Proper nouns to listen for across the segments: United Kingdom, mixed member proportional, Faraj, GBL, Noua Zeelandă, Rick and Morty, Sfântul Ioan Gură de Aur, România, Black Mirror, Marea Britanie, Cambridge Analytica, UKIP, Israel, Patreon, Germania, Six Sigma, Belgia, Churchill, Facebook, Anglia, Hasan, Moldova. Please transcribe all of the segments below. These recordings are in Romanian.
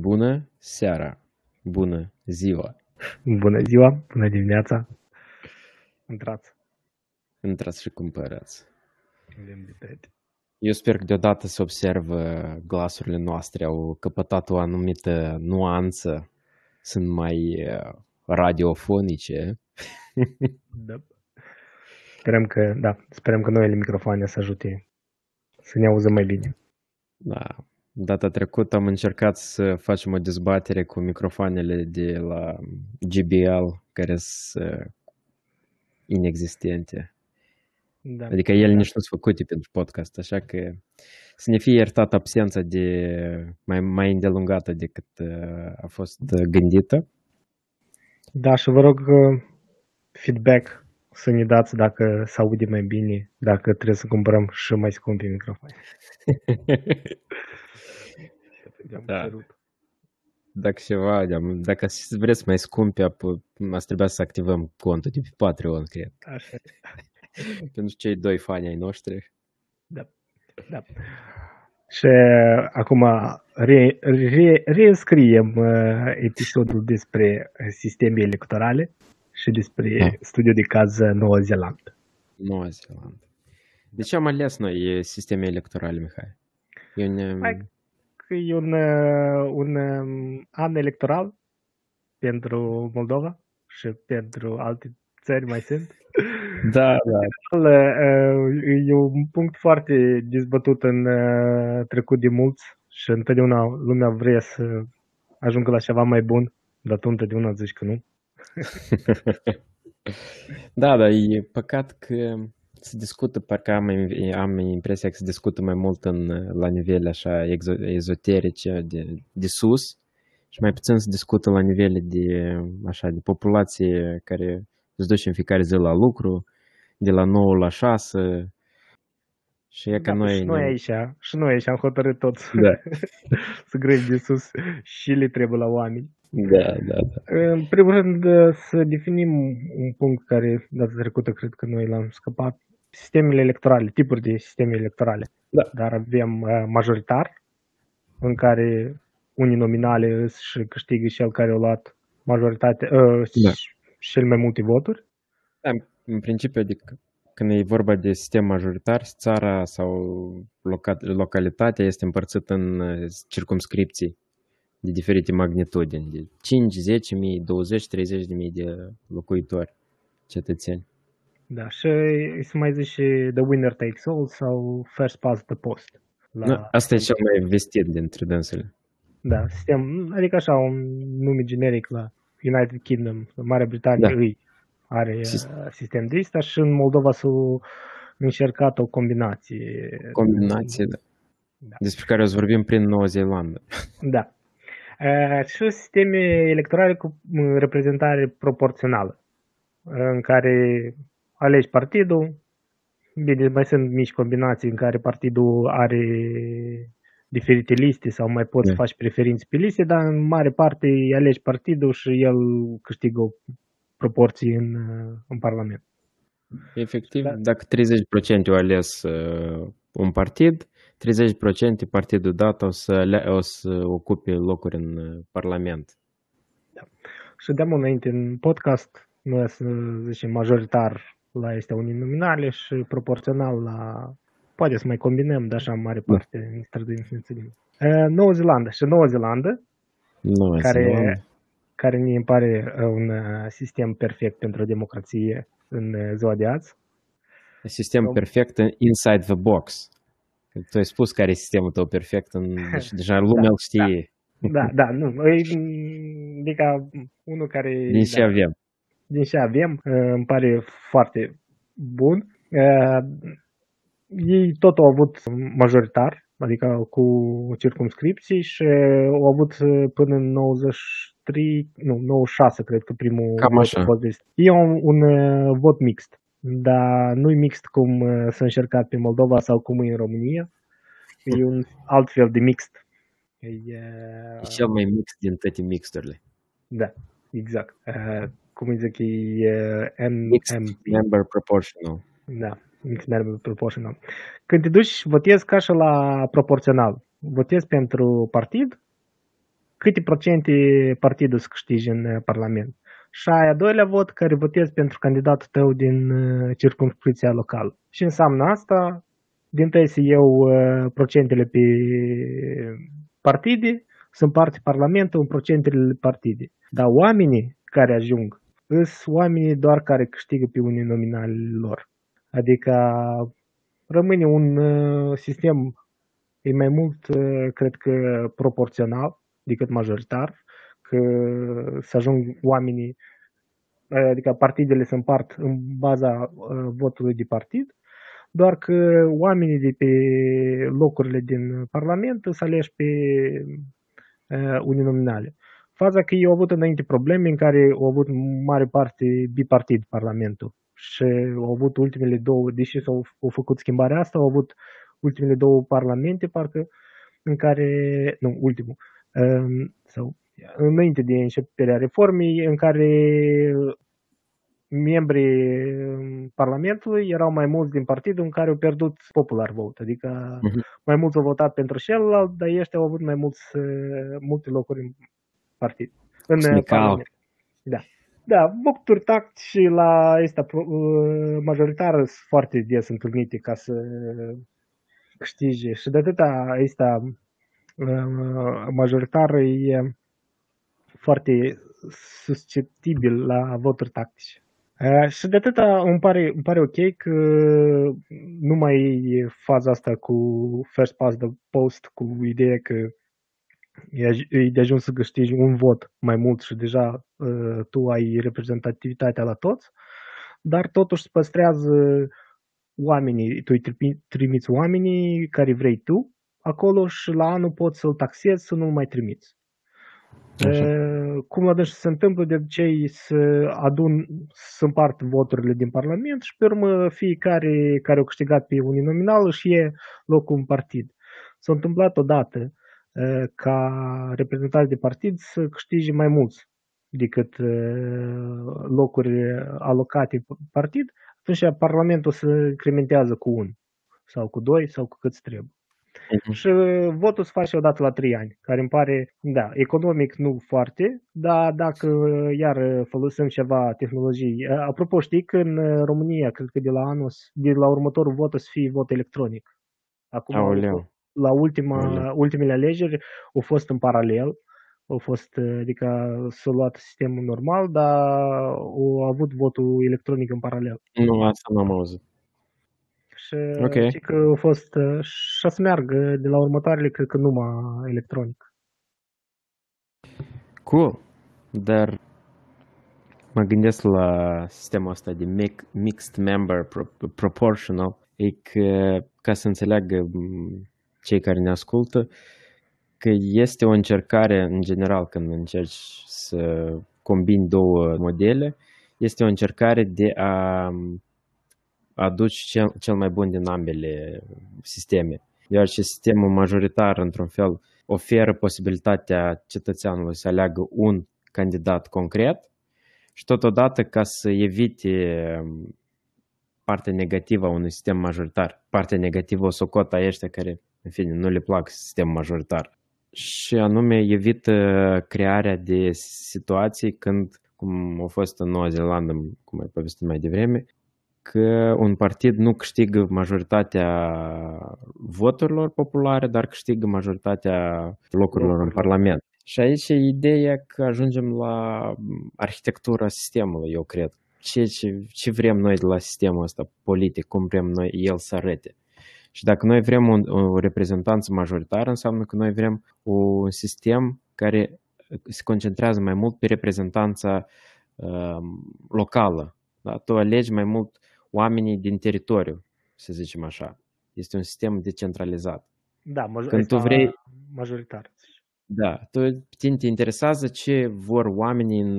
Bună seara, bună ziua. Bună ziua, bună dimineața. Intrați. Intrați și cumpărați. Eu sper că deodată se observă glasurile noastre, au căpătat o anumită nuanță, sunt mai radiofonice. Da. Sperăm că noile microfoane să ajute să ne auzăm mai bine. Da. Data trecută am încercat să facem o dezbatere cu microfoanele de la GBL, care sunt inexistente. Da, adică ele nici nu sunt făcute pentru podcast, așa că să ne fie iertat absența de mai îndelungată decât a fost gândită. Da, și vă rog feedback să ne dați dacă se aude mai bine, dacă trebuie să cumpărăm și mai scumpe microfoane. Da. Dacă vreți mai scumpe, ați trebuit să activăm contul de pe Patreon, cred. Așa. Pentru cei doi fani ai noștri. Da. Da. Și acum rescriem episodul despre sisteme electorale și despre studiul de caz Noua Zeelandă. Noua Zeelandă. De ce am ales noi sisteme electorale, Mihai? E un an electoral pentru Moldova și pentru alte țări mai sunt. Da, da. E un punct foarte dezbătut în trecut de mulți și întotdeauna lumea vrea să ajungă la ceva mai bun, dar tu întotdeauna zici că nu. Da, dar e păcat că se discută, parcă am impresia că se discută mai mult la nivele așa ezoterice de sus și mai puțin se discută la nivele de populație care îți duce în fiecare zi la lucru, de la 9 la 6 și e ca da, noi... Și noi aici am hotărât tot să grăim de sus și le trebuie la oameni. Da. În primul rând să definim un punct care data trecută cred că noi l-am scăpat. Sistemele electorale, tipuri de sisteme electorale. Da. Dar avem majoritar, în care unii nominale își câștigă și el care a luat majoritatea cel mai multe voturi. Da, în principiu, adică când e vorba de sistem majoritar, țara sau localitatea este împărțită în circumscripții de diferite magnitudini, de 5, 10 mii, 20, 30 de mii de locuitori, cetățeni. Da, și se mai zice the winner takes all sau first past the post. Asta e cel mai vestit dintre dânsele. Da, sistem, adică așa un nume generic la United Kingdom, Marea Britanie are sistem de ăsta și în Moldova s-a încercat o combinație. Combinație. Despre care o să vorbim prin Noua Zeelandă. Da. Și sisteme electorale cu reprezentare proporțională, în care alegi partidul, bine, mai sunt mici combinații în care partidul are diferite liste sau mai poți să faci preferințe pe liste, dar în mare parte alegi partidul și el câștigă o proporție în Parlament. Efectiv, dacă 30% au ales un partid, 30% partidul dat o să ocupe locuri în Parlament. Da. Și de-am înainte în podcast, noi să zicem majoritar la astea uninominale și proporțional la... Poate să mai combinăm, dar așa în mare parte în strădini să ne înțelegem. Noua Zeelandă, care ne pare un sistem perfect pentru democrație în ziua de azi. Sistem perfect inside the box. Tu ai spus care e sistemul tău perfect, deci deja lumea îl știe. Da, nu. E ca unul care... Din ce avem, îmi pare foarte bun. Ei tot au avut majoritar, adică cu circumscripții și au avut până în 96, cred că primul vot a fost vestit. E un vot mixt. Dar nu-i mixt cum s-a încercat pe Moldova sau cum e în România. E un alt fel de mixt. E cel mai mixt din toate mixturile. Da, exact. Cum îi zic, e mixed member proportional. Da, mixed member proportional. Când te duci, votezi ca și la proporțional. Votezi pentru partid, câte procente partidul să câștige în Parlament. Și a doilea vot care votezi pentru candidatul tău din circumscripția locală. Și înseamnă asta, din tăi să iau procentele pe partide, să împarte Parlamentul în procentele partide. Dar oamenii care ajung, sunt oamenii doar care câștigă pe unii nominali lor. Adică rămâne un sistem, e mai mult, cred că, proporțional decât majoritar, că să ajung oamenii, adică partidele se împart în baza votului de partid, doar că oamenii de pe locurile din Parlament să aleși pe uninominale. Faza că eu au avut înainte probleme în care au avut mare parte bipartid Parlamentul și au avut ultimele două, deși s-au făcut schimbarea asta, au avut ultimele două parlamente, parcă, în care, nu, ultimul, sau înainte de începerea reformei, în care membrii Parlamentului erau mai mulți din partidul în care au pierdut popular vote, adică mai mulți au votat pentru celălalt, dar ăștia au avut mai multe locuri în partid. În Parlament. Da. Da, voturi tact și la ăsta majoritar sunt foarte des întâlnite ca să câștige și de atâta ăsta majoritar e foarte susceptibil la voturi tactice. Și de atâta îmi pare ok că nu mai e faza asta cu first past the post, cu ideea că e de ajuns să câștigi un vot mai mult și deja tu ai reprezentativitatea la toți, dar totuși se păstrează oamenii, tu îi trimiți oamenii care vrei tu acolo și la anul poți să-l taxezi să nu-l mai trimiți. Cum la dânsul se întâmplă, de obicei să împart voturile din Parlament și pe urmă fiecare care au câștigat pe uninominal își e locul în partid. S-a întâmplat odată ca reprezentanți de partid să câștige mai mulți decât locuri alocate partid, atunci Parlamentul se incrementează cu 1 sau cu 2 sau cu cât trebuie. Și votul se face odată la 3 ani, care îmi pare, da, economic nu foarte, dar dacă iar folosim ceva tehnologii. Apropo, știi că în România, cred că de la următorul vot o să fie vot electronic. Acum, la ultimele alegeri au fost în paralel, adică s-a luat sistemul normal, dar au avut votul electronic în paralel. Nu, asta nu am auzit. Și okay. Că a fost și să meargă de la următoarele, cred că numai electronic. Cool, dar mă gândesc la sistemul ăsta de mixed member proportional, e că, ca să înțeleagă cei care ne ascultă, că este o încercare, în general, când încerci să combini două modele, este o încercare de a aduci cel mai bun din ambele sisteme. Iar și sistemul majoritar, într-un fel, oferă posibilitatea cetățeanului să aleagă un candidat concret și totodată, ca să evite partea negativă a unui sistem majoritar. Partea negativă o socotă a ăștia care, în fine, nu le plac sistemul majoritar. Și anume, evită crearea de situații când, cum a fost în Noua Zeelandă, cum ai povestit mai devreme, că un partid nu câștigă majoritatea voturilor populare, dar câștigă majoritatea locurilor în Parlament. Și aici e ideea că ajungem la arhitectura sistemului, eu cred. Ce vrem noi de la sistemul ăsta politic, cum vrem noi el să arate. Și dacă noi vrem o reprezentanță majoritară, înseamnă că noi vrem un sistem care se concentrează mai mult pe reprezentanța locală. Da? Tu alegi mai mult oamenii din teritoriu, să zicem așa. Este un sistem decentralizat. Da, când tu vrei majoritar. Da, te interesează ce vor oamenii în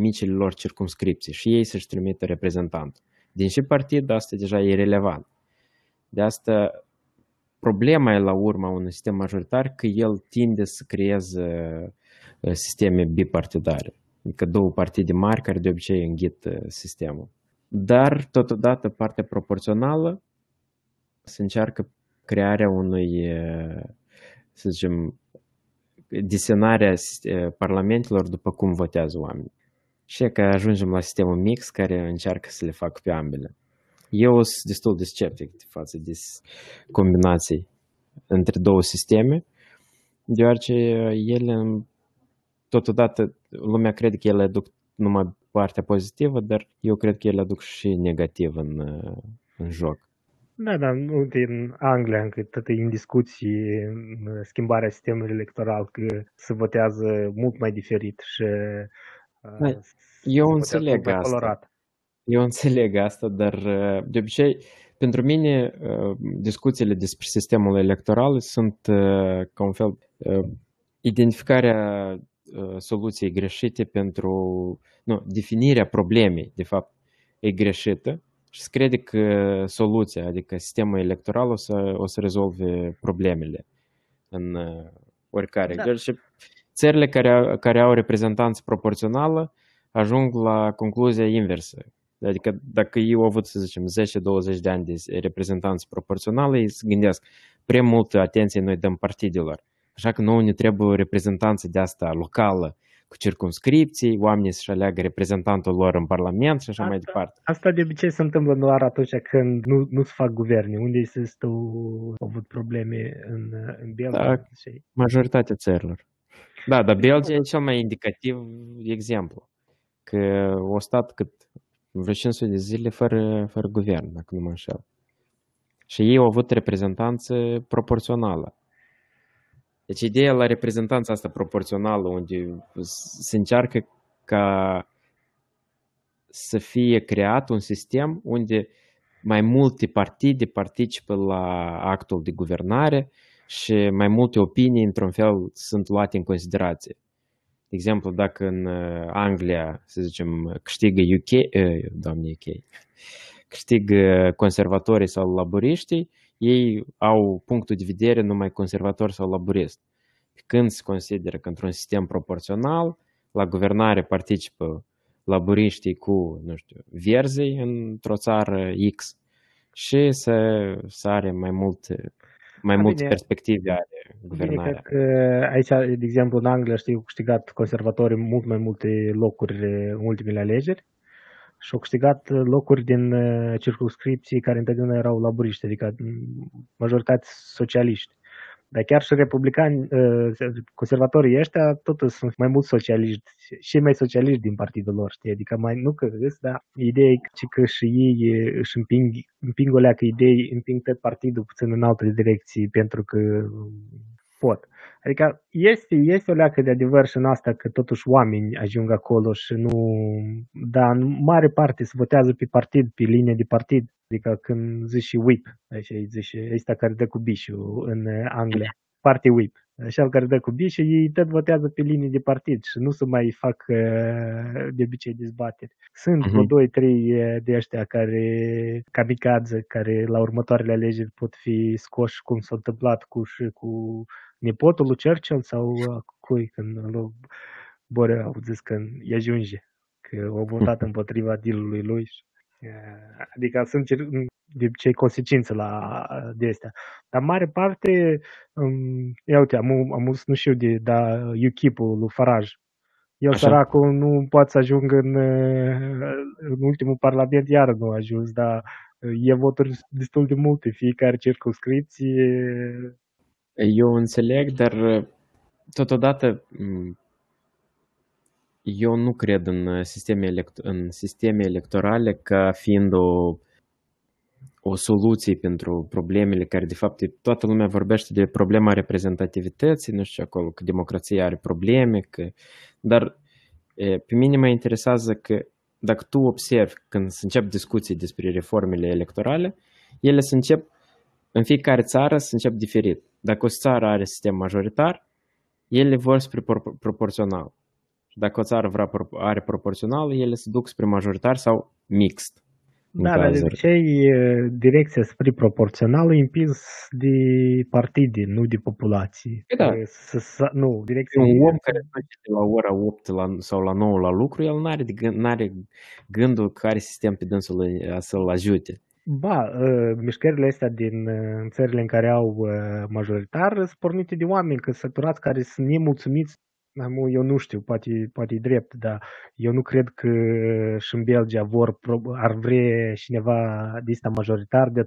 micile lor circumscripții și ei să-și trimită reprezentant. Din ce partid, asta deja e relevant. De asta problema e la urma unui sistem majoritar că el tinde să creeze sisteme bipartidare. Adică două partide mari care de obicei înghit sistemul. Dar totodată partea proporțională se încearcă crearea unui, să zicem, desenarea parlamentelor după cum votează oamenii. Și că ajungem la sistemul mix care încearcă să le facă pe ambele. Eu sunt destul de sceptic față de combinații între două sisteme, deoarece ele, totodată, lumea crede că ele aduc numai partea pozitivă, dar eu cred că ele aduc și negativ în joc. Da, dar nu din Anglia, încât tot e în discuții în schimbarea sistemului electoral, că se votează mult mai diferit și da, eu înțeleg asta. Colorat. Eu înțeleg asta, dar de obicei, pentru mine, discuțiile despre sistemul electoral sunt ca un fel identificarea soluției greșite pentru... Nu, definirea problemei, de fapt, e greșită și se crede că soluția, adică sistemul electoral o să rezolve problemele în oricare. Da. Deci, țările care au reprezentanță proporțională ajung la concluzia inversă. Adică dacă eu au avut, să zicem, 10-20 de ani de reprezentanță proporțională, ei se gândesc, prea multă atenție noi dăm partidelor. Așa că nouă ne trebuie reprezentanță de asta locală, cu circumscripții, oamenii să-și aleagă reprezentantul lor în Parlament și așa asta, mai departe. Asta de obicei se întâmplă doar atunci când nu se fac guverne, unde au avut probleme în Belgia. Da, majoritatea țărilor. Da, dar Belgia e cel mai indicativ exemplu. Că o stat cât vreo 500 de zile fără guvern, dacă nu mă înșel. Și ei au avut reprezentanță proporțională. Deci ideea la reprezentanța asta proporțională, unde se încearcă ca să fie creat un sistem unde mai multe partide participă la actul de guvernare și mai multe opinii, într-un fel, sunt luate în considerație. De exemplu, dacă în Anglia, să zicem, câștigă conservatorii sau laburiștii, ei au punctul de vedere numai conservator sau laborist. Când se consideră că într-un sistem proporțional, la guvernare participă laburiștii cu, nu știu, verzii într-o țară X și să are mai multe perspective ale guvernarea. Aici, de exemplu, în Anglia, știu, au câștigat conservatorii mult mai multe locuri în ultimele alegeri. Și au câștigat locuri din circumscripții care întotdeauna erau laburiști, adică majoritatea socialiști. Dar chiar și republicani, conservatorii ăștia, totuși sunt mai mulți socialiști, și mai socialiști din partidul lor, știi? Adică mai nu că zis, dar ideea e că și ei își împing o leacă idei, împing tot partidul puțin în alte direcții pentru că pot. Adică este o leacă de adevăr și în asta că totuși oameni ajung acolo și nu... Dar în mare parte se votează pe partid, pe linie de partid. Adică când zici whip, zici ăsta care dă cu bișul în Anglia, party whip. Așa care dă cu bișul, ei tot votează pe linie de partid și nu se mai fac de obicei dezbateri. Sunt vreo 2-3 de ăștia care kamikaze, care la următoarele alegeri pot fi scoși cum s-a întâmplat cu nepotul lui Churchill sau cui când lui Borea au zis că îi ajunge, că au votat împotriva deal-ului lui. Adică sunt de obicei consecințe de astea. Dar mare parte, ia uite, am zis nu știu de, dar UKIP-ul lui Faraj. El, săracul, nu poate să ajungă în ultimul parlament, iar nu a ajuns, dar e voturi destul de multe, fiecare circumscripție. Eu înțeleg, dar totodată eu nu cred în sisteme electorale ca fiind o soluție pentru problemele care, de fapt, toată lumea vorbește de problema reprezentativității, nu știu acolo, că democrația are probleme, dar pe mine mă interesează că dacă tu observi când se încep discuții despre reformele electorale, ele se încep în fiecare țară se încep diferit. Dacă o țară are sistem majoritar, ele vor spre proporțional. Dacă o țară are proporțional, ele se duc spre majoritar sau mixt. Da, dar de obicei direcția spre proporțional e împins de partide, nu de populații. Da. Nu, direcția un om care face de la ora 8 sau la 9 la lucru, el nu are gândul care sistem pe dânsul să-l ajute. Ba, mișcările astea din țările în care au majoritar sunt pornite de oameni că săturați care sunt nemulțumiți. Eu nu știu, poate e drept, dar eu nu cred că și în Belgia ar vrea cineva de asta majoritar de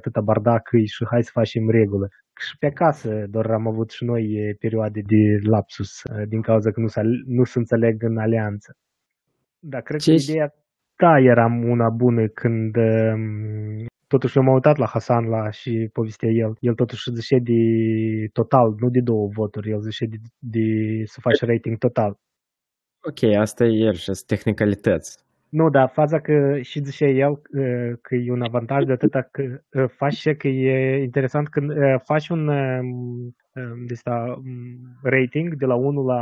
atâta bardac îi și hai să facem regulă. Și pe acasă doar am avut și noi perioade de lapsus din cauza că nu se înțeleg în alianță. Dar cred că ideea ta era una bună când... Totuși eu m-am uitat la Hasan și povestea el. El totuși zice de total, nu de două voturi. El zice de să faci rating total. Ok, asta e el și tehnicalități. Nu, dar faza că și zice el că e un avantaj de atâta că faci că e interesant când faci un rating de la 1 la...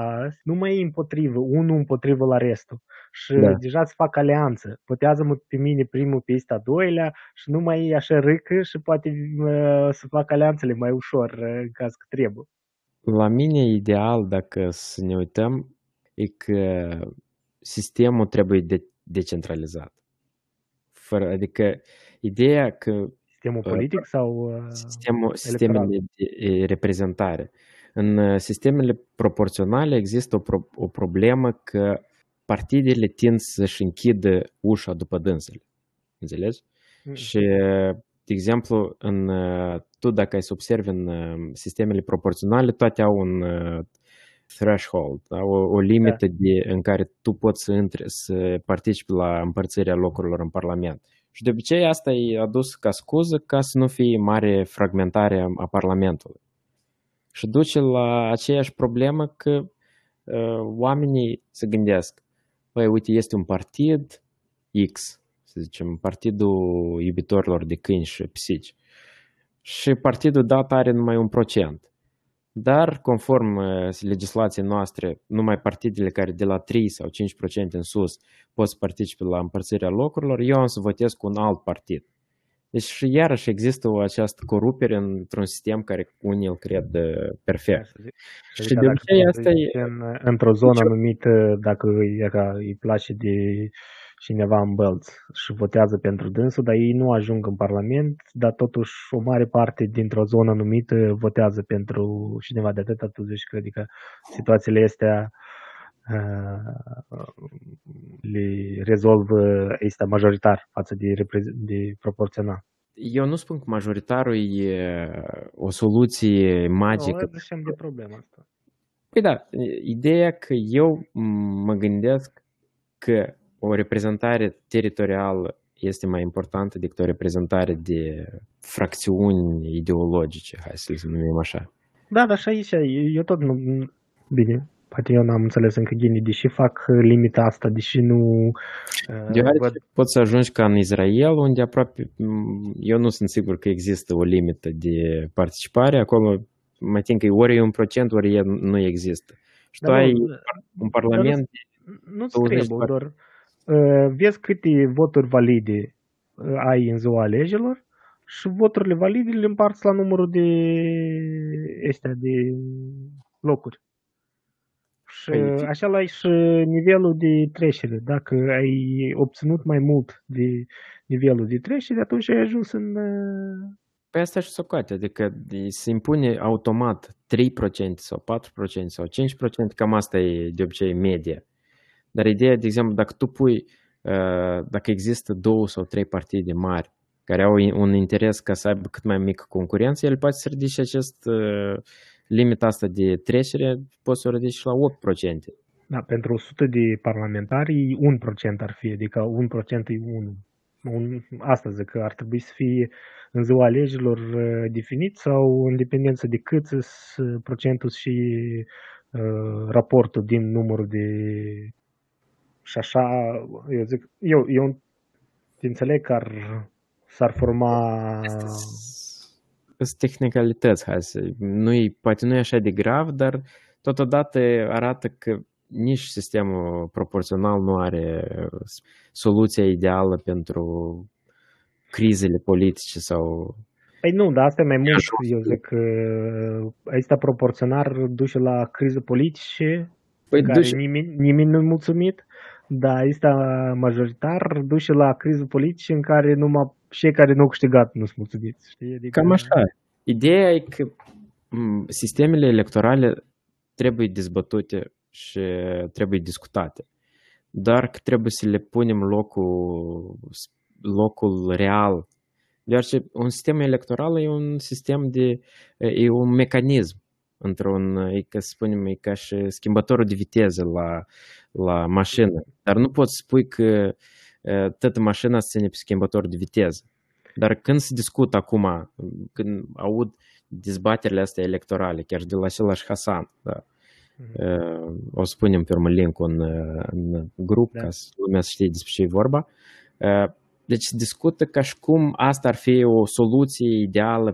Nu mai e împotrivă, 1 împotrivă la restul. Și deja îți fac alianță. Votează-mă pe mine primul, pe ăsta doilea și nu mai e așa râcă și poate să fac alianțele mai ușor în caz că trebuie. La mine ideal, dacă să ne uităm, e că sistemul trebuie decentralizat. Adică ideea că... Sistemul politic sau sistemele de reprezentare. În sistemele proporționale există o problemă că partidele tind să-și închidă ușa după dânsele. Înțelegi? Mm. Și, de exemplu, tu dacă ai să observi în sistemele proporționale, toate au un threshold, da? o limită în care tu poți să participi la împărțirea locurilor în Parlament. Și de obicei asta e adus ca scuză ca să nu fie mare fragmentare a Parlamentului. Și duce la aceeași problemă că oamenii se gândesc, păi uite, este un partid X, să zicem, partidul iubitorilor de câini și pisici. Și partidul dat are numai 1%. Dar, conform legislației noastre, numai partidele care de la 3 sau 5% în sus pot să participe la împărțirea locurilor, eu am să votez cu un alt partid. Deci și iarăși există această corupere într-un sistem care unii îl cred perfect. Și de obicei asta e... Într-o zonă anumită, dacă îi place de cineva în Bălț și votează pentru dânsul, dar ei nu ajung în Parlament, dar totuși o mare parte dintr-o zonă anumită votează pentru cineva de atât, tu zici că adică situațiile astea le rezolvă ăsta majoritar față de proporțional. Eu nu spun că majoritarul e o soluție magică. Nu, zicem de problema asta. Păi da, ideea că eu mă gândesc că o reprezentare teritorială este mai importantă decât o reprezentare de fracțiuni ideologice, hai să le numim așa. Da, dar și aici, eu tot nu... Bine, poate eu n-am înțeles încă ghinii, deși fac limita asta, deși nu... Poți să ajungi ca în Israel, unde aproape... Eu nu sunt sigur că există o limită de participare, acolo mai tin că ori e 1%, ori nu există. Și tu ai un parlament... Nu-ți trebuie, doar vezi câte voturi valide ai în ziua alegerilor și voturile valide le împarți la numărul de locuri. Și așa ai și nivelul de trecere. Dacă ai obținut mai mult de nivelul de trecere, atunci ai ajuns în... Pe asta și socoate, adică se impune automat 3% sau 4% sau 5%, cam asta e de obicei media. Dar ideea, de exemplu, dacă tu pui, dacă există 2 sau 3 partide mari care au un interes ca să aibă cât mai mică concurență, el poate să ridice acest limit asta de trecere, poți să o ridici la 8%. Da, pentru 100 de parlamentari, 1% ar fi, adică 1% e 1. Asta zic că ar trebui să fie în ziua alegerilor definit sau în dependență de cât procentul și raportul din numărul de... Și așa, eu zic, eu înțeleg că s-ar forma... Sunt tehnicalități, hai să... Poate nu e așa de grav, dar totodată arată că nici sistemul proporțional nu are soluția ideală pentru crizele politice sau... Păi nu, dar asta e mai mult, eu zic, că ăsta proporționar duce la crize politice, păi care nimeni nu-i mulțumit. Da, ăsta majoritar duce la criză politică în care numai cei care nu au câștigat nu sunt mulțumiți. Știi? Adică... Cam așa. Ideea e că sistemele electorale trebuie dezbătute și trebuie discutate. Dar că trebuie să le punem locul real. Deoarece un sistem electoral e un sistem e un mecanism. E ca, să spunem, e ca și schimbătorul de viteză la mașină. Dar nu poți spui că toată mașina se ține pe schimbătorul de viteză. Dar când se discută acum, când aud dezbaterile astea electorale, chiar de la același Hasan, da. O spunem pe urmă link-ul în grup, da. Ca să lumea să știe despre ce e vorba. Deci se discută ca și cum asta ar fi o soluție ideală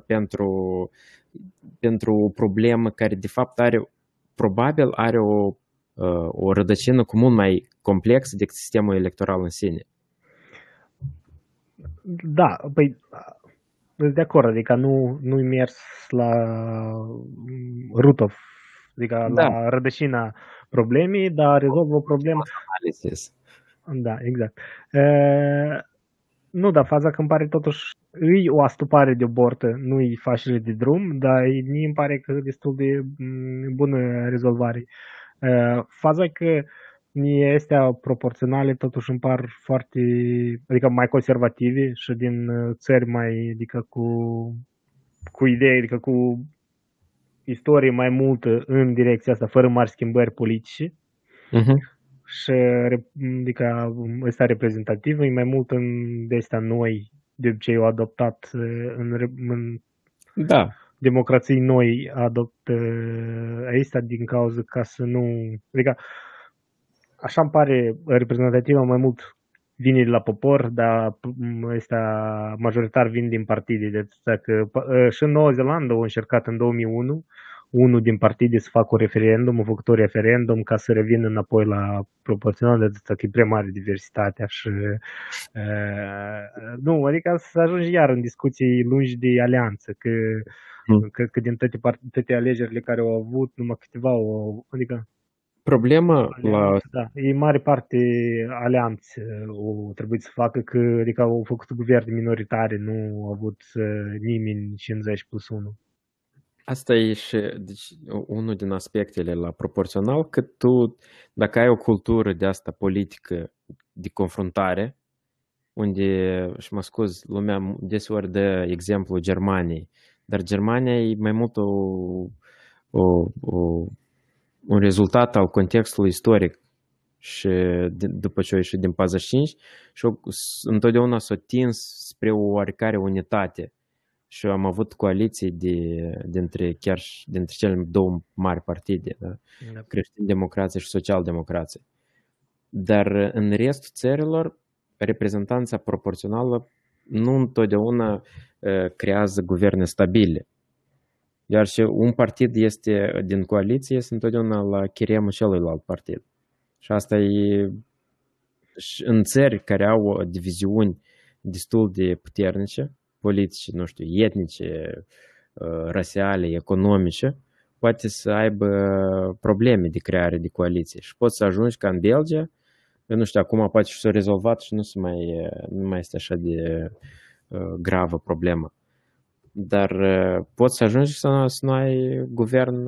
pentru o problemă care de fapt probabil are o rădăcină cu mult mai complexă decât sistemul electoral în sine. Da, păi de acord, adică nu-i mers la root of, adică da. La rădăcina problemei, dar rezolvă o problemă. Da, exact. Nu, dar faza că îmi pare totuși îi o astupare de bortă, nu-i fașele de drum, dar mie îmi pare că e destul de bună rezolvare. Faza că astea proporționale totuși îmi par foarte, adică mai conservative și din țări mai, adică cu idei, adică cu istorie mai multă în direcția asta, fără mari schimbări politice. Uh-huh. Și adică ăsta reprezentativă e mai mult în de asta noi, de obicei au adoptat în da. Democrații noi adoptă asta din cauza ca să nu, adică așa îmi pare reprezentativă mai mult vine de la popor, dar ăsta majoritar vin din partide, deci că și în Noua Zeelandă au încercat în 2001 unul din partide să facă un referendum, au făcut un referendum ca să revină înapoi la proporțional, de atât că e prea mare diversitatea și... nu, adică să ajungi iar în discuții lungi de alianță, că cred că din toate alegerile care au avut, numai câteva au... Adică, problema la... Da, e mare parte alianțe o trebuie să facă, că adică au făcut guverne minoritare, nu au avut nimeni 50+1. Asta e și deci, unul din aspectele la proporțional, că tu, dacă ai o cultură de asta politică, de confruntare, unde, și mă scuz, lumea deseori dă exemplu Germaniei, dar Germania e mai mult un rezultat al contextului istoric și după ce a ieșit din 45 și întotdeauna s-a tins spre o oarecare unitate. Și am avut coaliții dintre cele două mari partide, da? Da. Creștin-democrație și social-democrație. Dar în restul țărilor, reprezentanța proporțională nu întotdeauna creează guverne stabile. Iar și un partid este din coaliție, este întotdeauna la chiremul celuilalt partid. Și asta e și în țări care au diviziuni destul de puternice, politice, nu știu, etnice, rasiale, economice, poate să aibă probleme de creare de coaliție. Și poți să ajungi ca în Belgia, nu știu, acum poate și s-a rezolvat și nu mai este așa de gravă problemă. Dar poți să ajungi să nu ai guvern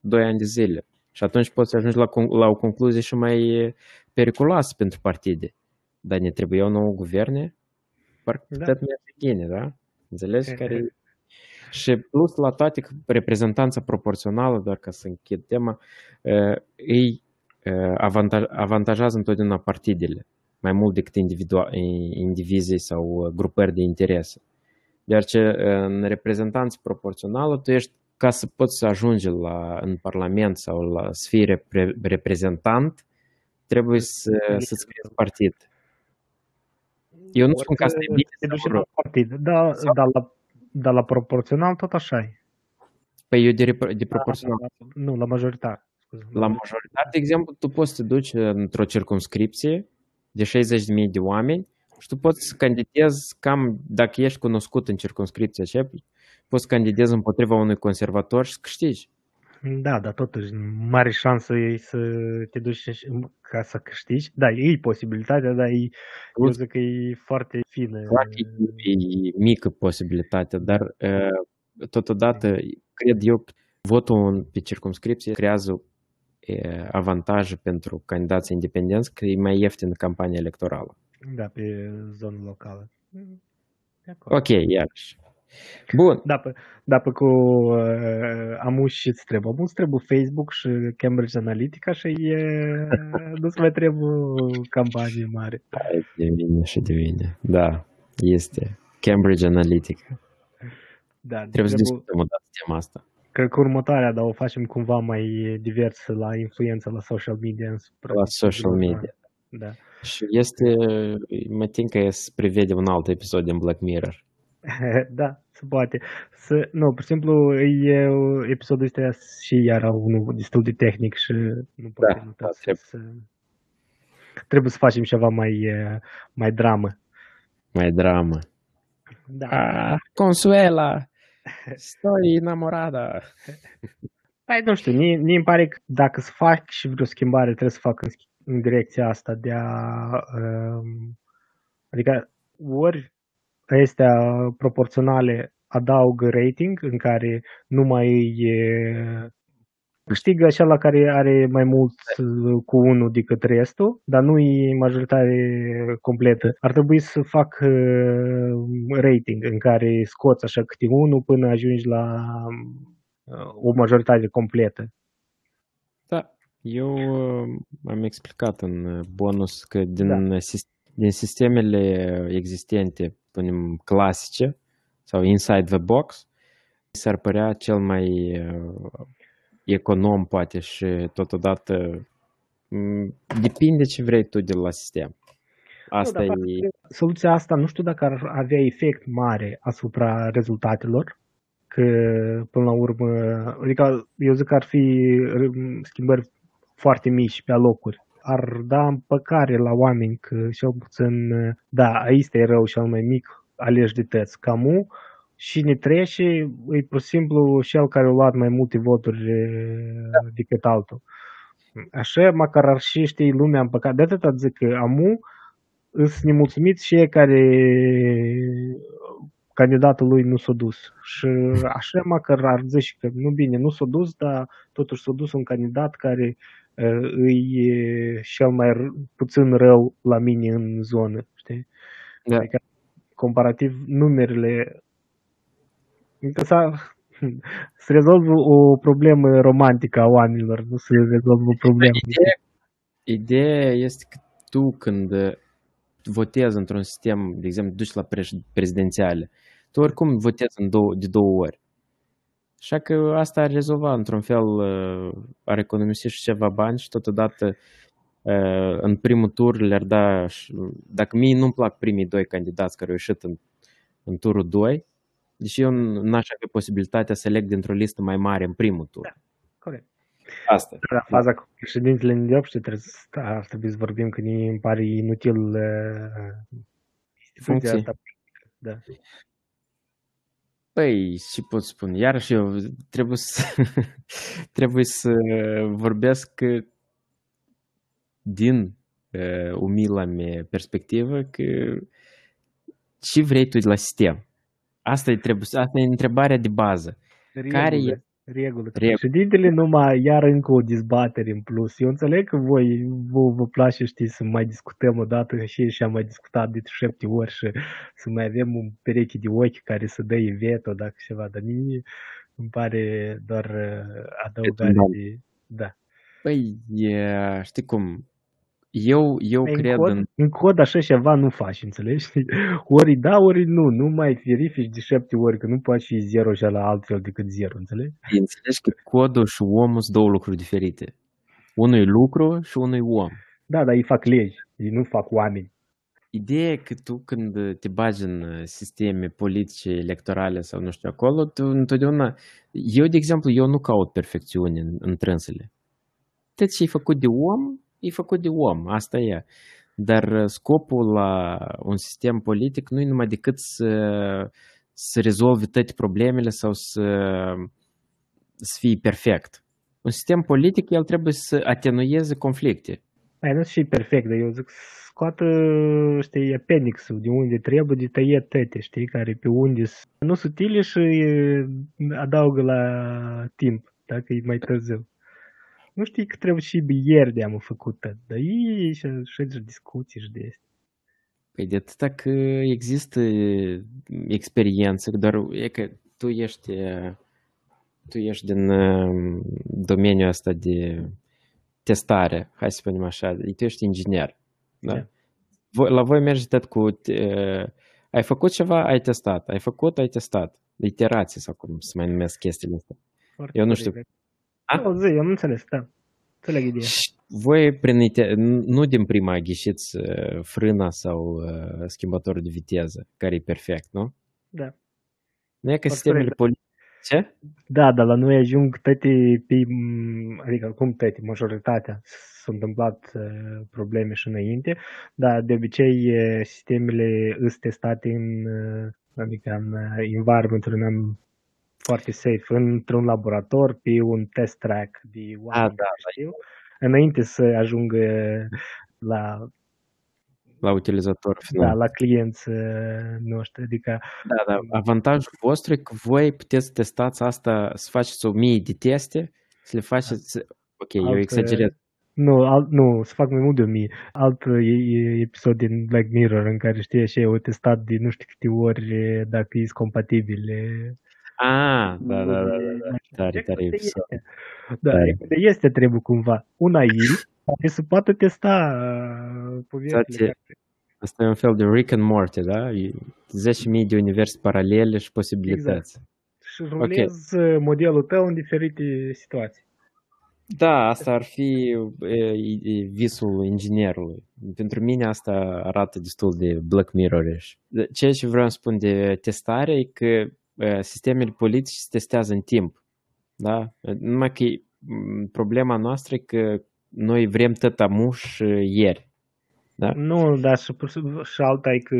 2 ani de zile. Și atunci poți să ajungi la o concluzie și mai periculoasă pentru partide. Dar ne trebuiau nouă guverne. Parcă da. Tot mi-a gine, da? Înțelegi? Care... Și plus la toate reprezentanța proporțională, doar ca să închid tema, îi avantajează întotdeauna partidele, mai mult decât indivizii sau grupări de interese. Deoar ce în reprezentanță proporțională tu ești, ca să poți să ajungi în Parlament sau să fii reprezentant, trebuie să-ți creezi partid. Eu nu spun că asta e bine. Dar la proporțional tot așa e. Păi eu de proporțional. Nu, la majoritar. La majoritar, de exemplu, tu poți să te duci într-o circumscripție de 60.000 de oameni și tu poți să candidezi cam, dacă ești cunoscut în circumscripția aceea, poți să candidezi împotriva unui conservator și să câștigi. Da, dar totuși mare șansă e să te duci ca să câștigi. Da, e posibilitatea, dar e, eu zic că e foarte fină. E mică posibilitatea, dar totodată cred eu că votul pe circumscripție creează avantaje pentru candidații independenți, că e mai ieftin campania electorală. Da, pe zonă locală. Ok, iarăși. Bun. Dapă cu îți trebuie. Amuși trebuie Facebook și Cambridge Analytica și nu se mai trebuie campanii mari. Devine. Da, este Cambridge Analytica. Da, trebuie să discutăm o dată tema asta. Cred că următoarea, dar o facem cumva mai diversă la influența la social media. La social media. Da. Și mă tin că se prevede un alt episod din Black Mirror. Da, se poate. Nu, pur și simplu, episodul ăsta și iară unul destul de tehnic și nu poate trebuie să facem ceva mai dramă. Mai dramă. Da. Consuela, stai enamorada. Păi, nu știu, mie îmi pare că dacă să fac și vreo schimbare, trebuie să fac în direcția asta de adică ori astea proporționale adaugă rating în care nu mai câștigă așa la care are mai mult cu unul decât restul, dar nu e majoritate completă. Ar trebui să fac rating în care scoți așa câte unul până ajungi la o majoritate completă. Da, eu am explicat în bonus că din sistemele existente, punem clasice sau inside the box, s-ar părea cel mai econom poate și totodată depinde ce vrei tu de la sistem. Asta soluția asta nu știu dacă ar avea efect mare asupra rezultatelor, că până la urmă, adică eu zic că ar fi schimbări foarte mici pe alocuri. Ar da împăcare la oameni că cel puțin, da, ăsta e rău cel mai mic, alegi de tăți. Camu și ne trece, e pur și simplu cel care a luat mai multe voturi decât altul. Așa, măcar ar și știi lumea împăcat. De atât zic că amu îți nemulțumiți și care candidatul lui nu s-a dus. Și așa, măcar ar zice că nu bine, nu s-a dus, dar totuși s-a dus un candidat care îi cel mai puțin rău la mine în zonă, știi? Da. Adică, comparativ numerele, adică se rezolvă o problemă romantică a oamenilor, nu se rezolvă o problemă. Ideea este că tu când votezi într-un sistem, de exemplu, duci la prezidențiale, tu oricum votezi de două ori. Așa că asta ar rezolva, într-un fel, ar economisi și ceva bani și totodată în primul tur le-ar da, dacă mie nu-mi plac primii doi candidați care au ieșit în turul 2, deși eu n-aș avea posibilitatea să aleg dintr-o listă mai mare în primul tur. Da, corect. Asta. La faza cu președintele îndeopște ar trebui să vorbim că îmi pare inutil funcția asta. Da. Păi, ce pot spune? Iarăși eu trebuie să vorbesc din umila mea perspectivă că ce vrei tu de la sistem? Asta e întrebarea de bază. Regulă. Președintele numai iar încă o dezbatere în plus. Eu înțeleg că voi vă place, știi, să mai discutăm o dată și am mai discutat de 7 ori și să mai avem un pereche de ochi care să dă veto dacă ceva, dar mie îmi pare doar adăugare de... Da. Păi, știi cum, eu cred în... În cod așa ceva nu faci, înțelegi? Ori da, ori nu. Nu mai verifici de 7 ori, că nu poate fi 0 și ala altfel decât 0, înțelegi? Înțelegi că codul și omul sunt două lucruri diferite. Unul e lucru și unul e om. Da, dar ei fac legi, ei nu fac oameni. Ideea e că tu când te bagi în sisteme politice, electorale sau nu știu acolo, tu întotdeauna... Eu, de exemplu, nu caut perfecțiune în trânsele. Tot ce e făcut de om... E făcut de om, asta e. Dar scopul la un sistem politic nu e numai decât să rezolve toate problemele sau să fie perfect. un sistem politic, el trebuie să atenueze conflicte. Aia nu și perfect, dar eu zic, scoată, știi, appendix-ul de unde trebuie, de tăiet tăte, știi, care pe unde sunt. Nu sutile și adaugă la timp, dacă e mai târziu. Nu știi că trebuie și ieri de-am făcut, dar ei și discuții și de asta. Păi de atâta că există experiență, doar e că tu ești din domeniul ăsta de testare, hai să spunem așa, tu ești inginer. Da? Yeah. La voi merge tot cu, ai făcut ceva, ai testat, iterații sau cum se mai numesc chestiile astea. Foarte eu nu știu. Eu am înțeles, da. Înțeleg ideea. Voi, nu din prima ghișiți frâna sau schimbătorul de viteză, care e perfect, nu? Da. Nu e că sistemele politice? Ce? Da, dar la noi ajung tătii, adică cum tătii, majoritatea s-au întâmplat probleme și înainte, dar de obicei sistemele sunt testate în, adică în environment-ul în foarte safe, într-un laborator, pe un test track de oameni, știu, înainte să ajungă la utilizator final. Da, la clienți noștri, adică... Da, da, avantajul vostru e că voi puteți testați asta, să faceți 1000 de teste, să le faceți... Ok, eu exagerez. Nu, să fac mai mult de 1000. Alt episod din Black Mirror în care, știi, așa, au testat de nu știu câte ori dacă e compatibile. Ah, da. Tare episod. Da, este trebuie cumva un AI care să poată testa povestile. Asta e un fel de Rick and Morty, da? 10.000 de universe paralele și posibilități. Exact. Și rulezi modelul tău în diferite situații. Da, asta ar fi visul inginerului. Pentru mine asta arată destul de Black Mirror-ish. Ceea ce vreau să spun de testare e că sistemele politice se testează în timp. Da? Numai că problema noastră e că noi vrem tătamuș ieri. Da? Nu, dar și alta e că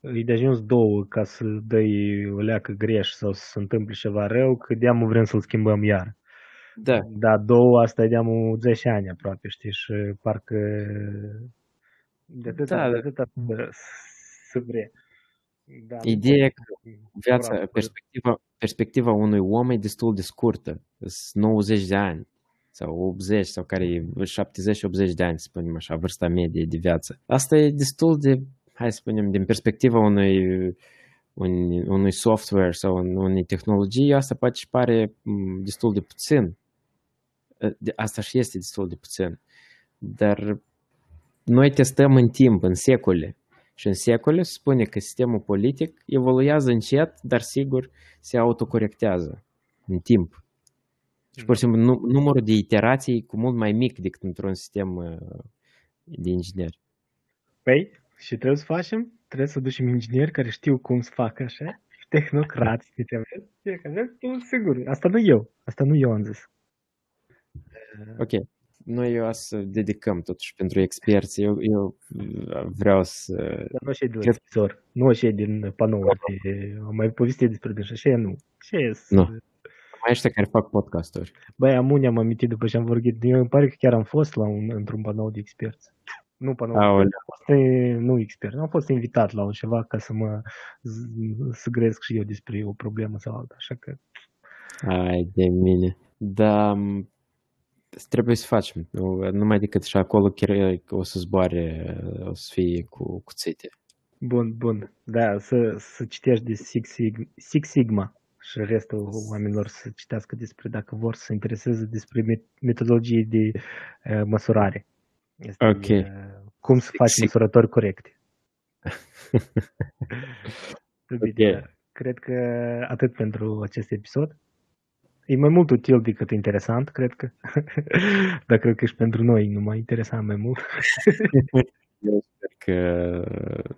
îi de ajuns două ca să-l dăi o leacă greș sau să se întâmple ceva rău, că de-amu vrem să-l schimbăm iar. Da. Dar două, asta e de-amu 10 ani aproape, știi, și parcă de atâta să vrea. Da, ideea e că viața, perspectiva unui om e destul de scurtă, 90 de ani sau 80 sau care e 70-80 de ani, spunem așa, vârsta medie de viață. Asta e destul de, hai să spunem, din perspectiva unui software sau unei tehnologii, asta poate și pare destul de puțin. Asta și este destul de puțin. Dar noi testăm în timp, în secole. Și în secole se spune că sistemul politic evoluează încet, dar sigur se autocorectează în timp. Și pur și simplu numărul de iterații e cu mult mai mic decât într-un sistem de ingineri. Păi, și trebuie să facem? Trebuie să ducem ingineri care știu cum să facă așa, tehnocrați, sigur, asta nu eu am zis. Ok. Noi eu să dedicăm totuși pentru experți. Eu vreau să... Dar nu așa e de la scrisor. Nu așa e din panou. Am mai povestit despre dânșa. Așa e nu. Nu. Mai ăștia care fac podcasturi. Băi, am amintit după ce am vorbit. Eu îmi pare că chiar am fost într-un panou de experți. Nu panou. Nu expert. Am fost invitat la ceva ca să mă gresc și eu despre o problemă sau alta. Așa că... Hai de mine. Dar... Trebuie să facem, numai decât și acolo chiar o să zboare, o să fie cu cuțite. Bun, da, să citești de Six Sigma și restul oamenilor să citească despre, dacă vor să se intereseze despre metodologie de măsurare. Este, ok. Cum să faci măsurători corecte. Okay. Cred că atât pentru acest episod. E mai mult util decât interesant, cred că. Dar cred că și pentru noi nu mai interesant mai mult. Eu sper că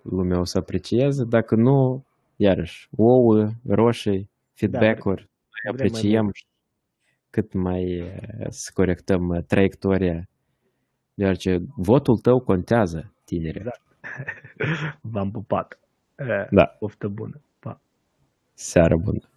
lumea o să aprecieze. Dacă nu, iarăși, ouă, roșii, feedback-uri, da, apreciem mai cât mai să corectăm traiectoria. Deoarece votul tău contează, tinere. Exact. V-am pupat. Da. Poftă bună. Pa. Seară bună.